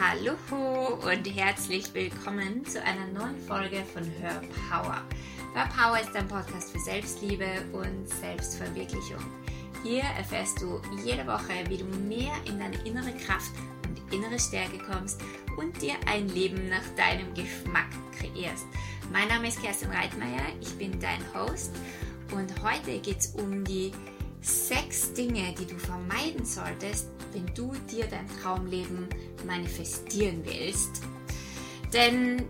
Hallo und herzlich willkommen zu einer neuen Folge von Her Power. Her Power ist ein Podcast für Selbstliebe und Selbstverwirklichung. Hier erfährst du jede Woche, wie du mehr in deine innere Kraft und innere Stärke kommst und dir ein Leben nach deinem Geschmack kreierst. Mein Name ist Kerstin Reitmeier, ich bin dein Host und heute geht es um die 6 Dinge, die du vermeiden solltest, wenn du dir dein Traumleben manifestieren willst. Denn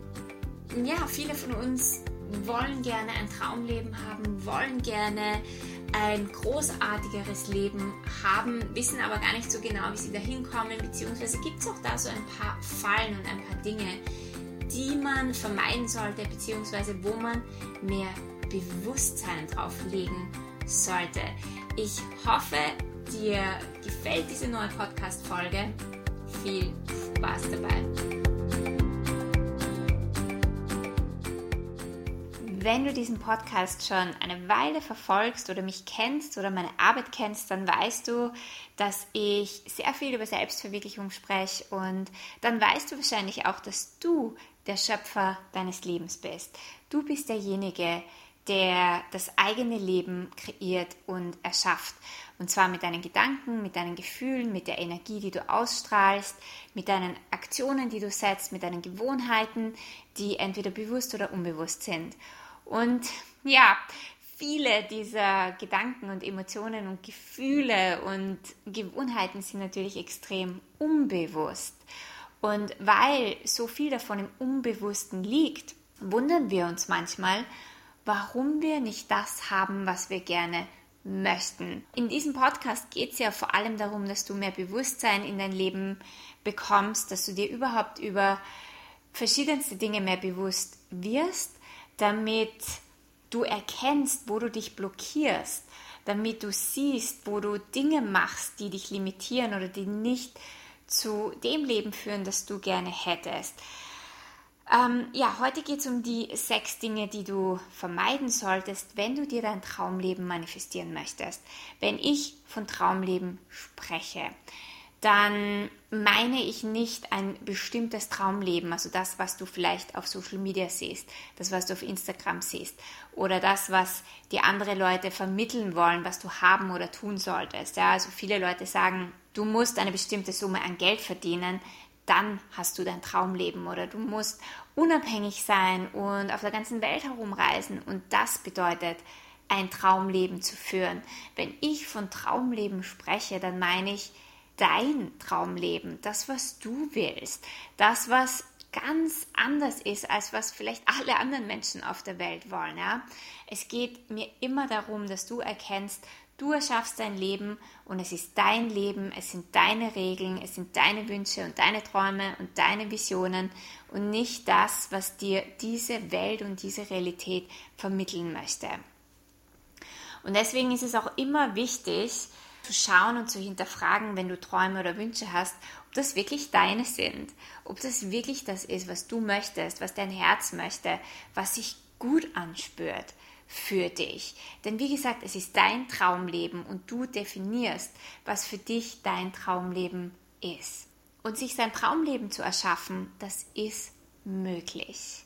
ja, viele von uns wollen gerne ein Traumleben haben, wollen gerne ein großartigeres Leben haben, wissen aber gar nicht so genau, wie sie da hinkommen, beziehungsweise gibt es auch da so ein paar Fallen und ein paar Dinge, die man vermeiden sollte, beziehungsweise wo man mehr Bewusstsein drauf legen sollte. Ich hoffe, dir gefällt diese neue Podcast-Folge. Viel Spaß dabei. Wenn du diesen Podcast schon eine Weile verfolgst oder mich kennst oder meine Arbeit kennst, dann weißt du, dass ich sehr viel über Selbstverwirklichung spreche und dann weißt du wahrscheinlich auch, dass du der Schöpfer deines Lebens bist. Du bist derjenige, der das eigene Leben kreiert und erschafft. Und zwar mit deinen Gedanken, mit deinen Gefühlen, mit der Energie, die du ausstrahlst, mit deinen Aktionen, die du setzt, mit deinen Gewohnheiten, die entweder bewusst oder unbewusst sind. Und ja, viele dieser Gedanken und Emotionen und Gefühle und Gewohnheiten sind natürlich extrem unbewusst. Und weil so viel davon im Unbewussten liegt, wundern wir uns manchmal, warum wir nicht das haben, was wir gerne möchten. In diesem Podcast geht es ja vor allem darum, dass du mehr Bewusstsein in dein Leben bekommst, dass du dir überhaupt über verschiedenste Dinge mehr bewusst wirst, damit du erkennst, wo du dich blockierst, damit du siehst, wo du Dinge machst, die dich limitieren oder die nicht zu dem Leben führen, das du gerne hättest. Heute geht es um die 6 Dinge, die du vermeiden solltest, wenn du dir dein Traumleben manifestieren möchtest. Wenn ich von Traumleben spreche, dann meine ich nicht ein bestimmtes Traumleben, also das, was du vielleicht auf Social Media siehst, das, was du auf Instagram siehst oder das, was die anderen Leute vermitteln wollen, was du haben oder tun solltest. Ja, also viele Leute sagen, du musst eine bestimmte Summe an Geld verdienen, dann hast du dein Traumleben oder du musst unabhängig sein und auf der ganzen Welt herumreisen und das bedeutet, ein Traumleben zu führen. Wenn ich von Traumleben spreche, dann meine ich dein Traumleben, das, was du willst, das, was ganz anders ist, als was vielleicht alle anderen Menschen auf der Welt wollen. Ja? Es geht mir immer darum, dass du erkennst, du erschaffst dein Leben und es ist dein Leben, es sind deine Regeln, es sind deine Wünsche und deine Träume und deine Visionen und nicht das, was dir diese Welt und diese Realität vermitteln möchte. Und deswegen ist es auch immer wichtig, zu schauen und zu hinterfragen, wenn du Träume oder Wünsche hast, ob das wirklich deine sind, ob das wirklich das ist, was du möchtest, was dein Herz möchte, was sich gut anspürt für dich. Denn wie gesagt, es ist dein Traumleben und du definierst, was für dich dein Traumleben ist. Und sich sein Traumleben zu erschaffen, das ist möglich.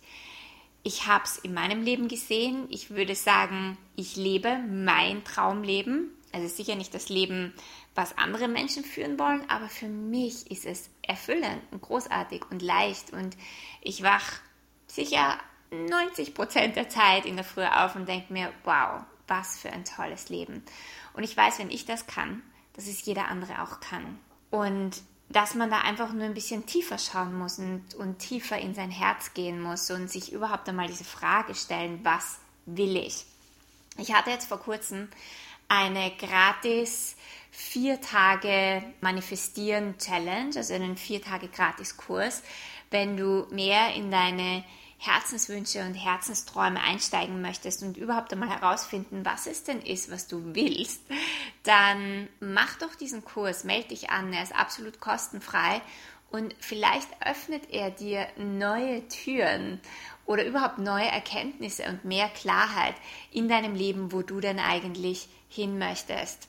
Ich habe es in meinem Leben gesehen. Ich würde sagen, ich lebe mein Traumleben. Also sicher nicht das Leben, was andere Menschen führen wollen, aber für mich ist es erfüllend und großartig und leicht. Und ich wache sicher 90% der Zeit in der Früh auf und denke mir, wow, was für ein tolles Leben. Und ich weiß, wenn ich das kann, dass es jeder andere auch kann. Und dass man da einfach nur ein bisschen tiefer schauen muss und tiefer in sein Herz gehen muss und sich überhaupt einmal diese Frage stellen, was will ich? Ich hatte jetzt vor kurzem eine gratis 4 Tage Manifestieren-Challenge, also einen 4 Tage Gratis-Kurs, wenn du mehr in deine Herzenswünsche und Herzensträume einsteigen möchtest und überhaupt einmal herausfinden, was es denn ist, was du willst, dann mach doch diesen Kurs, melde dich an, er ist absolut kostenfrei und vielleicht öffnet er dir neue Türen oder überhaupt neue Erkenntnisse und mehr Klarheit in deinem Leben, wo du denn eigentlich hin möchtest.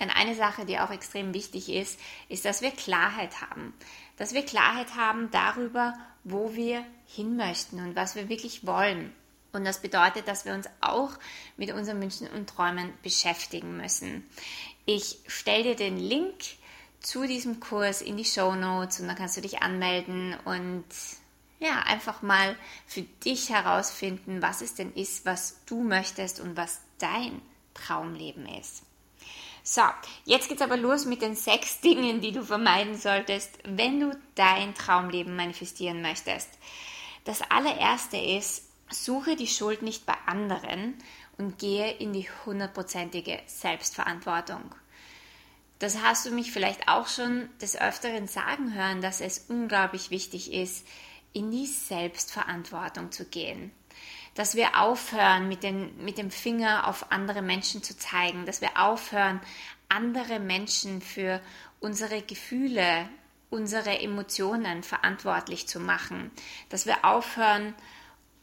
Denn eine Sache, die auch extrem wichtig ist, ist, dass wir Klarheit haben. Dass wir Klarheit haben darüber, wo wir hin möchten und was wir wirklich wollen. Und das bedeutet, dass wir uns auch mit unseren Wünschen und Träumen beschäftigen müssen. Ich stelle dir den Link zu diesem Kurs in die Shownotes und dann kannst du dich anmelden und ja, einfach mal für dich herausfinden, was es denn ist, was du möchtest und was dein Traumleben ist. So, jetzt geht's aber los mit den 6 Dingen, die du vermeiden solltest, wenn du dein Traumleben manifestieren möchtest. Das allererste ist, suche die Schuld nicht bei anderen und gehe in die 100%ige Selbstverantwortung. Das hast du mich vielleicht auch schon des Öfteren sagen hören, dass es unglaublich wichtig ist, in die Selbstverantwortung zu gehen. Dass wir aufhören, mit dem Finger auf andere Menschen zu zeigen. Dass wir aufhören, andere Menschen für unsere Gefühle, unsere Emotionen verantwortlich zu machen. Dass wir aufhören,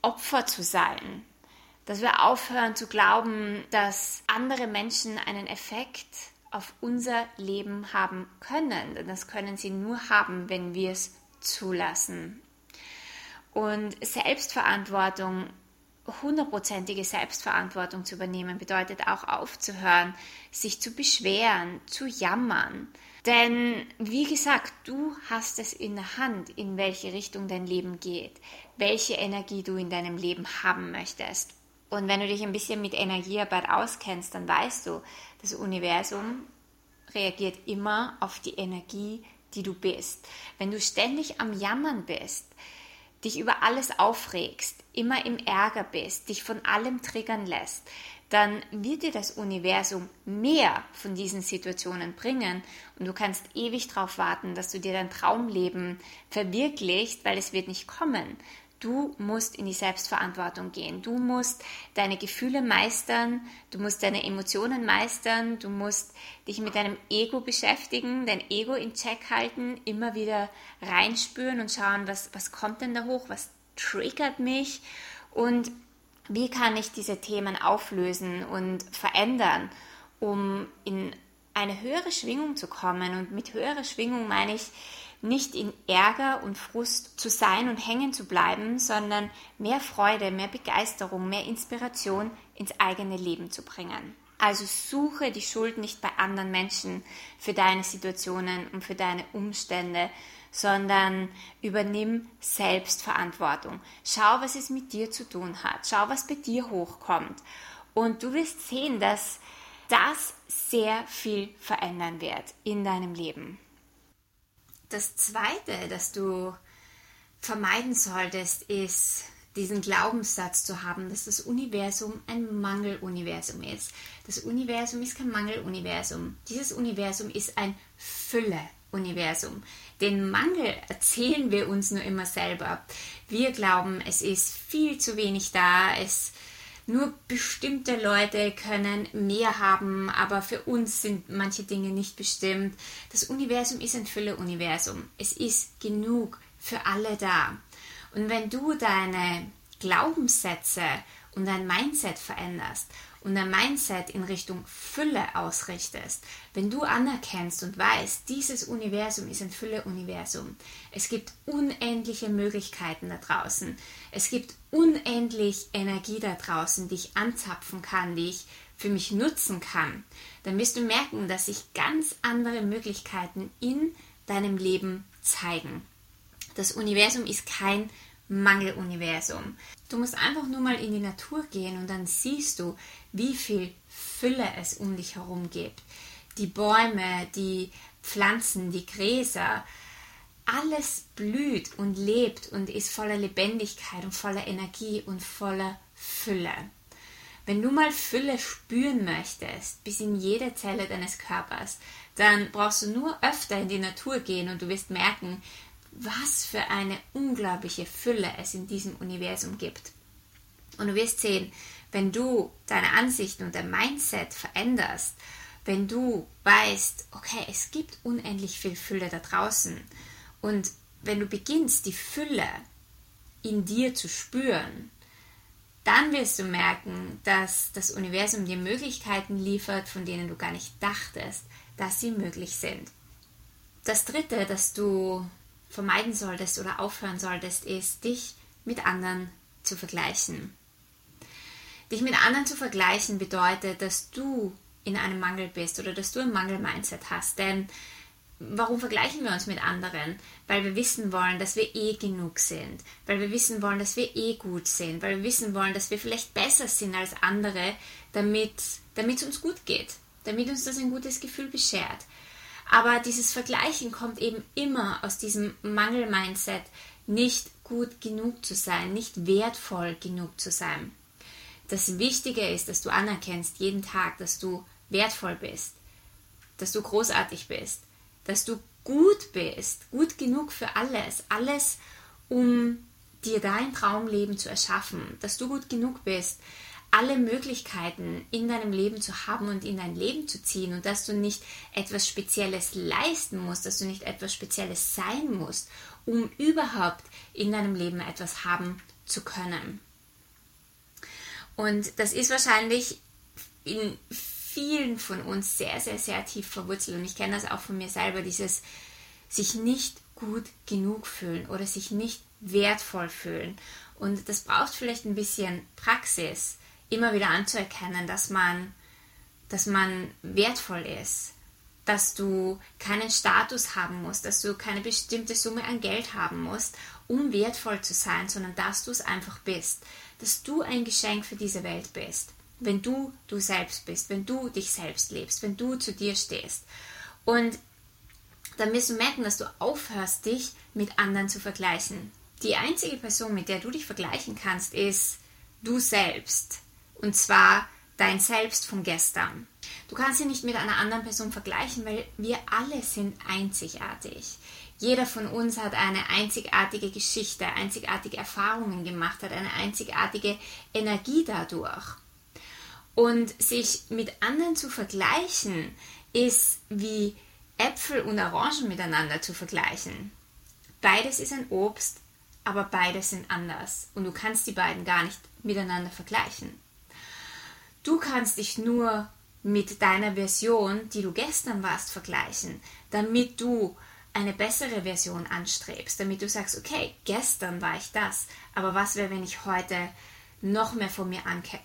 Opfer zu sein. Dass wir aufhören zu glauben, dass andere Menschen einen Effekt auf unser Leben haben können. Denn das können sie nur haben, wenn wir es zulassen. Und Selbstverantwortung, 100%ige Selbstverantwortung zu übernehmen, bedeutet auch aufzuhören, sich zu beschweren, zu jammern. Denn wie gesagt, du hast es in der Hand, in welche Richtung dein Leben geht, welche Energie du in deinem Leben haben möchtest. Und wenn du dich ein bisschen mit Energiearbeit auskennst, dann weißt du, das Universum reagiert immer auf die Energie, die du bist. Wenn du ständig am Jammern bist, dich über alles aufregst, immer im Ärger bist, dich von allem triggern lässt, dann wird dir das Universum mehr von diesen Situationen bringen und du kannst ewig darauf warten, dass du dir dein Traumleben verwirklichst, weil es wird nicht kommen. Du musst in die Selbstverantwortung gehen. Du musst deine Gefühle meistern, du musst deine Emotionen meistern, du musst dich mit deinem Ego beschäftigen, dein Ego in Check halten, immer wieder reinspüren und schauen, was kommt denn da hoch, was triggert mich und wie kann ich diese Themen auflösen und verändern, um in eine höhere Schwingung zu kommen. Und mit höherer Schwingung meine ich, nicht in Ärger und Frust zu sein und hängen zu bleiben, sondern mehr Freude, mehr Begeisterung, mehr Inspiration ins eigene Leben zu bringen. Also suche die Schuld nicht bei anderen Menschen für deine Situationen und für deine Umstände, sondern übernimm Selbstverantwortung. Schau, was es mit dir zu tun hat. Schau, was bei dir hochkommt. Und du wirst sehen, dass das sehr viel verändern wird in deinem Leben. Das Zweite, das du vermeiden solltest, ist, diesen Glaubenssatz zu haben, dass das Universum ein Mangeluniversum ist. Das Universum ist kein Mangeluniversum. Dieses Universum ist ein Fülleuniversum. Den Mangel erzählen wir uns nur immer selber. Wir glauben, es ist viel zu wenig da, nur bestimmte Leute können mehr haben, aber für uns sind manche Dinge nicht bestimmt. Das Universum ist ein Fülle-Universum. Es ist genug für alle da. Und wenn du deine Glaubenssätze und dein Mindset veränderst und dein Mindset in Richtung Fülle ausrichtest, wenn du anerkennst und weißt, dieses Universum ist ein Fülle-Universum, es gibt unendliche Möglichkeiten da draußen, es gibt unendlich Energie da draußen, die ich anzapfen kann, die ich für mich nutzen kann, dann wirst du merken, dass sich ganz andere Möglichkeiten in deinem Leben zeigen. Das Universum ist kein Mangeluniversum. Du musst einfach nur mal in die Natur gehen und dann siehst du, wie viel Fülle es um dich herum gibt. Die Bäume, die Pflanzen, die Gräser, alles blüht und lebt und ist voller Lebendigkeit und voller Energie und voller Fülle. Wenn du mal Fülle spüren möchtest, bis in jede Zelle deines Körpers, dann brauchst du nur öfter in die Natur gehen und du wirst merken, was für eine unglaubliche Fülle es in diesem Universum gibt. Und du wirst sehen, wenn du deine Ansichten und dein Mindset veränderst, wenn du weißt, okay, es gibt unendlich viel Fülle da draußen und wenn du beginnst, die Fülle in dir zu spüren, dann wirst du merken, dass das Universum dir Möglichkeiten liefert, von denen du gar nicht dachtest, dass sie möglich sind. Das Dritte, das du vermeiden solltest oder aufhören solltest, ist, dich mit anderen zu vergleichen. Dich mit anderen zu vergleichen bedeutet, dass du in einem Mangel bist oder dass du ein Mangel-Mindset hast. Denn warum vergleichen wir uns mit anderen? Weil wir wissen wollen, dass wir eh genug sind. Weil wir wissen wollen, dass wir eh gut sind. Weil wir wissen wollen, dass wir vielleicht besser sind als andere, damit es uns gut geht. Damit uns das ein gutes Gefühl beschert. Aber dieses Vergleichen kommt eben immer aus diesem Mangel-Mindset, nicht gut genug zu sein, nicht wertvoll genug zu sein. Das Wichtige ist, dass du anerkennst jeden Tag, dass du wertvoll bist, dass du großartig bist, dass du gut bist, gut genug für alles, um dir dein Traumleben zu erschaffen, dass du gut genug bist, alle Möglichkeiten in deinem Leben zu haben und in dein Leben zu ziehen und dass du nicht etwas Spezielles leisten musst, dass du nicht etwas Spezielles sein musst, um überhaupt in deinem Leben etwas haben zu können. Und das ist wahrscheinlich in vielen von uns sehr, sehr, sehr tief verwurzelt. Und ich kenne das auch von mir selber, dieses sich nicht gut genug fühlen oder sich nicht wertvoll fühlen. Und das braucht vielleicht ein bisschen Praxis, immer wieder anzuerkennen, dass man wertvoll ist, dass du keinen Status haben musst, dass du keine bestimmte Summe an Geld haben musst, um wertvoll zu sein, sondern dass du es einfach bist, dass du ein Geschenk für diese Welt bist, wenn du selbst bist, wenn du dich selbst lebst, wenn du zu dir stehst. Und dann wirst du merken, dass du aufhörst, dich mit anderen zu vergleichen. Die einzige Person, mit der du dich vergleichen kannst, ist du selbst. Und zwar dein Selbst von gestern. Du kannst dich nicht mit einer anderen Person vergleichen, weil wir alle sind einzigartig. Jeder von uns hat eine einzigartige Geschichte, einzigartige Erfahrungen gemacht, hat eine einzigartige Energie dadurch. Und sich mit anderen zu vergleichen, ist wie Äpfel und Orangen miteinander zu vergleichen. Beides ist ein Obst, aber beides sind anders. Und du kannst die beiden gar nicht miteinander vergleichen. Du kannst dich nur mit deiner Version, die du gestern warst, vergleichen, damit du eine bessere Version anstrebst, damit du sagst, okay, gestern war ich das, aber was wäre, wenn ich heute noch mehr von mir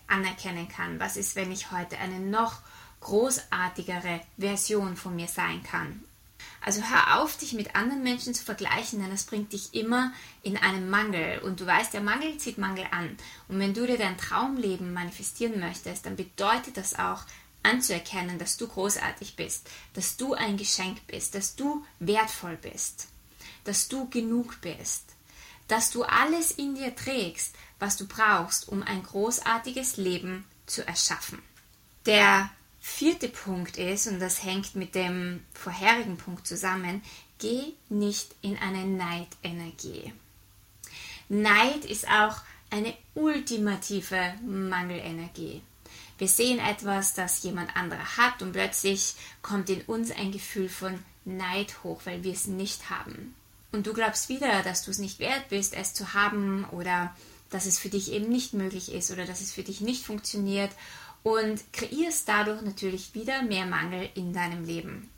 anerkennen kann? Was ist, wenn ich heute eine noch großartigere Version von mir sein kann? Also hör auf, dich mit anderen Menschen zu vergleichen, denn das bringt dich immer in einen Mangel. Und du weißt, der Mangel zieht Mangel an. Und wenn du dir dein Traumleben manifestieren möchtest, dann bedeutet das auch, anzuerkennen, dass du großartig bist, dass du ein Geschenk bist, dass du wertvoll bist, dass du genug bist, dass du alles in dir trägst, was du brauchst, um ein großartiges Leben zu erschaffen. Der vierte Punkt ist, und das hängt mit dem vorherigen Punkt zusammen, geh nicht in eine Neidenergie. Neid ist auch eine ultimative Mangelenergie. Wir sehen etwas, das jemand anderer hat und plötzlich kommt in uns ein Gefühl von Neid hoch, weil wir es nicht haben. Und du glaubst wieder, dass du es nicht wert bist, es zu haben oder dass es für dich eben nicht möglich ist oder dass es für dich nicht funktioniert und kreierst dadurch natürlich wieder mehr Mangel in deinem Leben.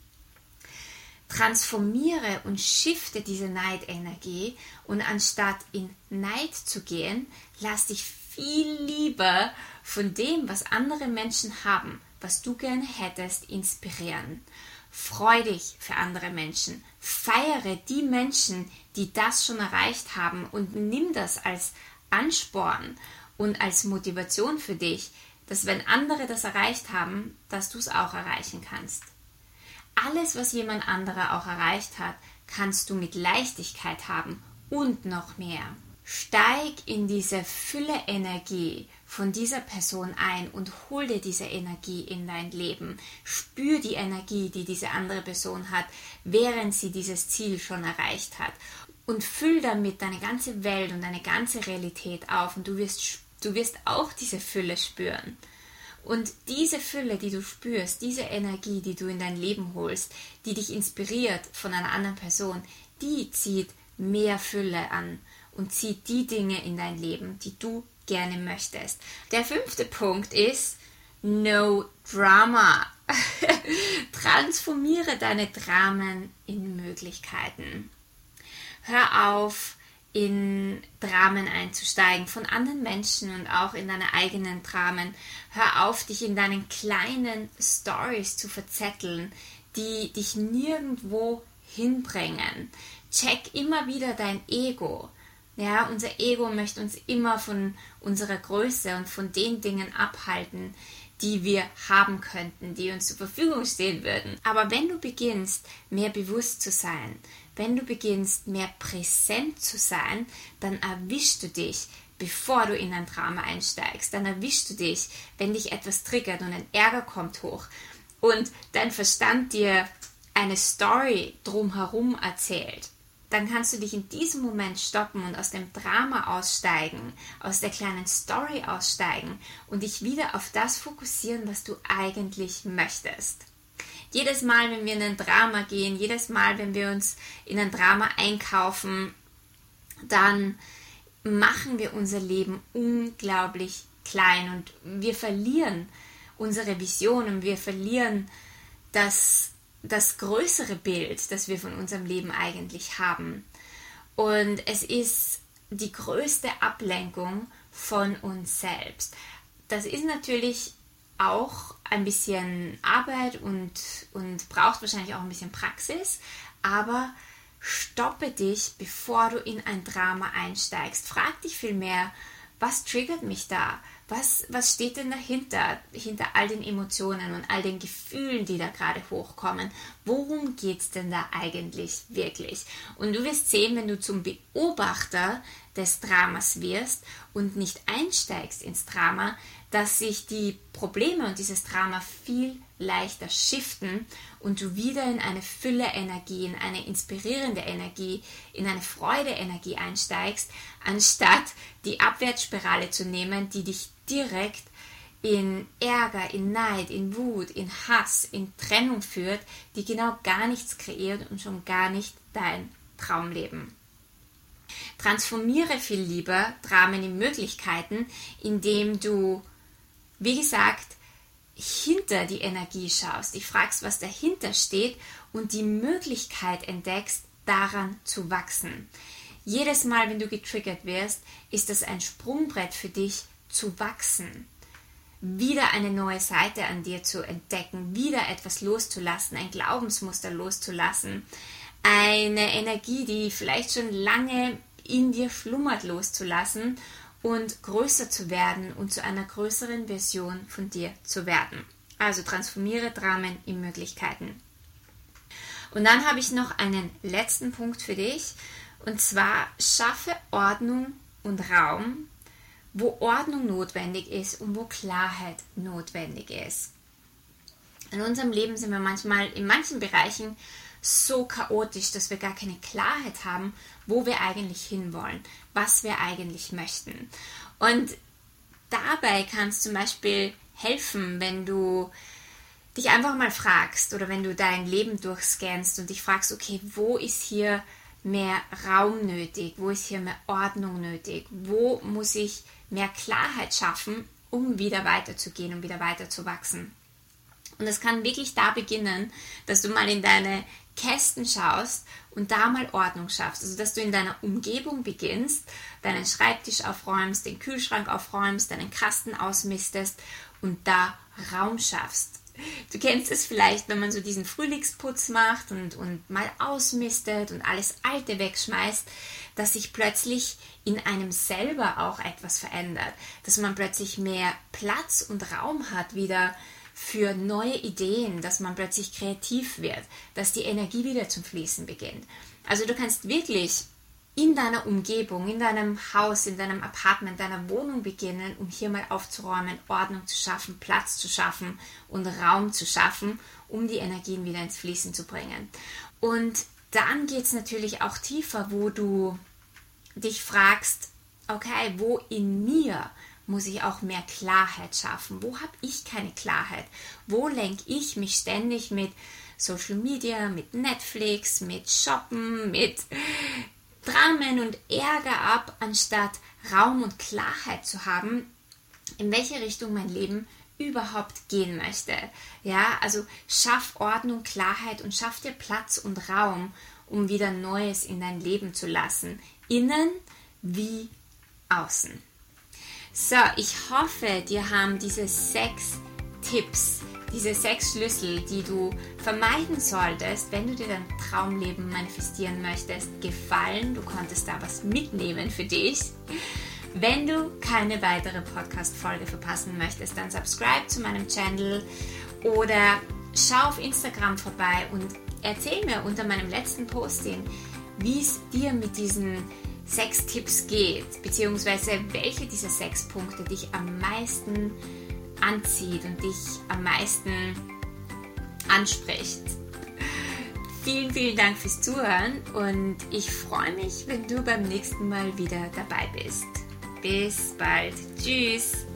Transformiere und shifte diese Neidenergie und anstatt in Neid zu gehen, lass dich viel lieber von dem, was andere Menschen haben, was du gerne hättest, inspirieren. Freu dich für andere Menschen. Feiere die Menschen, die das schon erreicht haben und nimm das als Ansporn und als Motivation für dich, dass wenn andere das erreicht haben, dass du es auch erreichen kannst. Alles, was jemand anderer auch erreicht hat, kannst du mit Leichtigkeit haben und noch mehr. Steig in diese Fülle-Energie von dieser Person ein und hol dir diese Energie in dein Leben. Spür die Energie, die diese andere Person hat, während sie dieses Ziel schon erreicht hat. Und füll damit deine ganze Welt und deine ganze Realität auf und du wirst auch diese Fülle spüren. Und diese Fülle, die du spürst, diese Energie, die du in dein Leben holst, die dich inspiriert von einer anderen Person, die zieht mehr Fülle an. Und zieh die Dinge in dein Leben, die du gerne möchtest. Der 5. Punkt ist No Drama. Transformiere deine Dramen in Möglichkeiten. Hör auf, in Dramen einzusteigen, von anderen Menschen und auch in deine eigenen Dramen. Hör auf, dich in deinen kleinen Stories zu verzetteln, die dich nirgendwo hinbringen. Check immer wieder dein Ego. Ja, unser Ego möchte uns immer von unserer Größe und von den Dingen abhalten, die wir haben könnten, die uns zur Verfügung stehen würden. Aber wenn du beginnst, mehr bewusst zu sein, wenn du beginnst, mehr präsent zu sein, dann erwischst du dich, bevor du in ein Drama einsteigst. Dann erwischst du dich, wenn dich etwas triggert und ein Ärger kommt hoch und dein Verstand dir eine Story drumherum erzählt. Dann kannst du dich in diesem Moment stoppen und aus dem Drama aussteigen, aus der kleinen Story aussteigen und dich wieder auf das fokussieren, was du eigentlich möchtest. Jedes Mal, wenn wir in ein Drama gehen, jedes Mal, wenn wir uns in ein Drama einkaufen, dann machen wir unser Leben unglaublich klein und wir verlieren unsere Vision und wir verlieren das größere Bild, das wir von unserem Leben eigentlich haben. Und es ist die größte Ablenkung von uns selbst. Das ist natürlich auch ein bisschen Arbeit und braucht wahrscheinlich auch ein bisschen Praxis, aber stoppe dich, bevor du in ein Drama einsteigst. Frag dich vielmehr, was triggert mich da? Was steht denn dahinter, hinter all den Emotionen und all den Gefühlen, die da gerade hochkommen? Worum geht es denn da eigentlich wirklich? Und du wirst sehen, wenn du zum Beobachter des Dramas wirst und nicht einsteigst ins Drama, dass sich die Probleme und dieses Drama viel leichter shiften und du wieder in eine Fülle-Energie, in eine inspirierende Energie, in eine Freude-Energie einsteigst, anstatt die Abwärtsspirale zu nehmen, die dich direkt in Ärger, in Neid, in Wut, in Hass, in Trennung führt, die genau gar nichts kreiert und schon gar nicht dein Traumleben. Transformiere viel lieber Dramen in Möglichkeiten, indem du, wie gesagt, hinter die Energie schaust, dich fragst, was dahinter steht und die Möglichkeit entdeckst, daran zu wachsen. Jedes Mal, wenn du getriggert wirst, ist das ein Sprungbrett für dich zu wachsen, wieder eine neue Seite an dir zu entdecken, wieder etwas loszulassen, ein Glaubensmuster loszulassen, eine Energie, die vielleicht schon lange in dir schlummert, loszulassen und größer zu werden und zu einer größeren Version von dir zu werden. Also transformiere Dramen in Möglichkeiten. Und dann habe ich noch einen letzten Punkt für dich, und zwar schaffe Ordnung und Raum, wo Ordnung notwendig ist und wo Klarheit notwendig ist. In unserem Leben sind wir manchmal in manchen Bereichen so chaotisch, dass wir gar keine Klarheit haben, wo wir eigentlich hinwollen, was wir eigentlich möchten. Und dabei kann es zum Beispiel helfen, wenn du dich einfach mal fragst oder wenn du dein Leben durchscannst und dich fragst, okay, wo ist hier mehr Raum nötig, wo ist hier mehr Ordnung nötig, wo muss ich mehr Klarheit schaffen, um wieder weiterzugehen, um wieder weiter zu wachsen. Und das kann wirklich da beginnen, dass du mal in deine Kästen schaust und da mal Ordnung schaffst. Also dass du in deiner Umgebung beginnst, deinen Schreibtisch aufräumst, den Kühlschrank aufräumst, deinen Kasten ausmistest und da Raum schaffst. Du kennst es vielleicht, wenn man so diesen Frühlingsputz macht und mal ausmistet und alles Alte wegschmeißt, dass sich plötzlich in einem selber auch etwas verändert. Dass man plötzlich mehr Platz und Raum hat wieder für neue Ideen, dass man plötzlich kreativ wird, dass die Energie wieder zum Fließen beginnt. Also du kannst wirklich in deiner Umgebung, in deinem Haus, in deinem Apartment, deiner Wohnung beginnen, um hier mal aufzuräumen, Ordnung zu schaffen, Platz zu schaffen und Raum zu schaffen, um die Energien wieder ins Fließen zu bringen. Und dann geht es natürlich auch tiefer, wo du dich fragst, okay, wo in mir muss ich auch mehr Klarheit schaffen? Wo habe ich keine Klarheit? Wo lenke ich mich ständig mit Social Media, mit Netflix, mit Shoppen, mit Dramen und Ärger ab, anstatt Raum und Klarheit zu haben, in welche Richtung mein Leben überhaupt gehen möchte. Ja, also schaff Ordnung, Klarheit und schaff dir Platz und Raum, um wieder Neues in dein Leben zu lassen, innen wie außen. So, ich hoffe, dir haben diese 6 Tipps, diese 6 Schlüssel, die du vermeiden solltest, wenn du dir dein Traumleben manifestieren möchtest, gefallen. Du konntest da was mitnehmen für dich. Wenn du keine weitere Podcast-Folge verpassen möchtest, dann subscribe zu meinem Channel oder schau auf Instagram vorbei und erzähl mir unter meinem letzten Posting, wie es dir mit diesen 6 Tipps geht, beziehungsweise welche dieser 6 Punkte dich am meisten anzieht und dich am meisten anspricht. Vielen, vielen Dank fürs Zuhören und ich freue mich, wenn du beim nächsten Mal wieder dabei bist. Bis bald. Tschüss.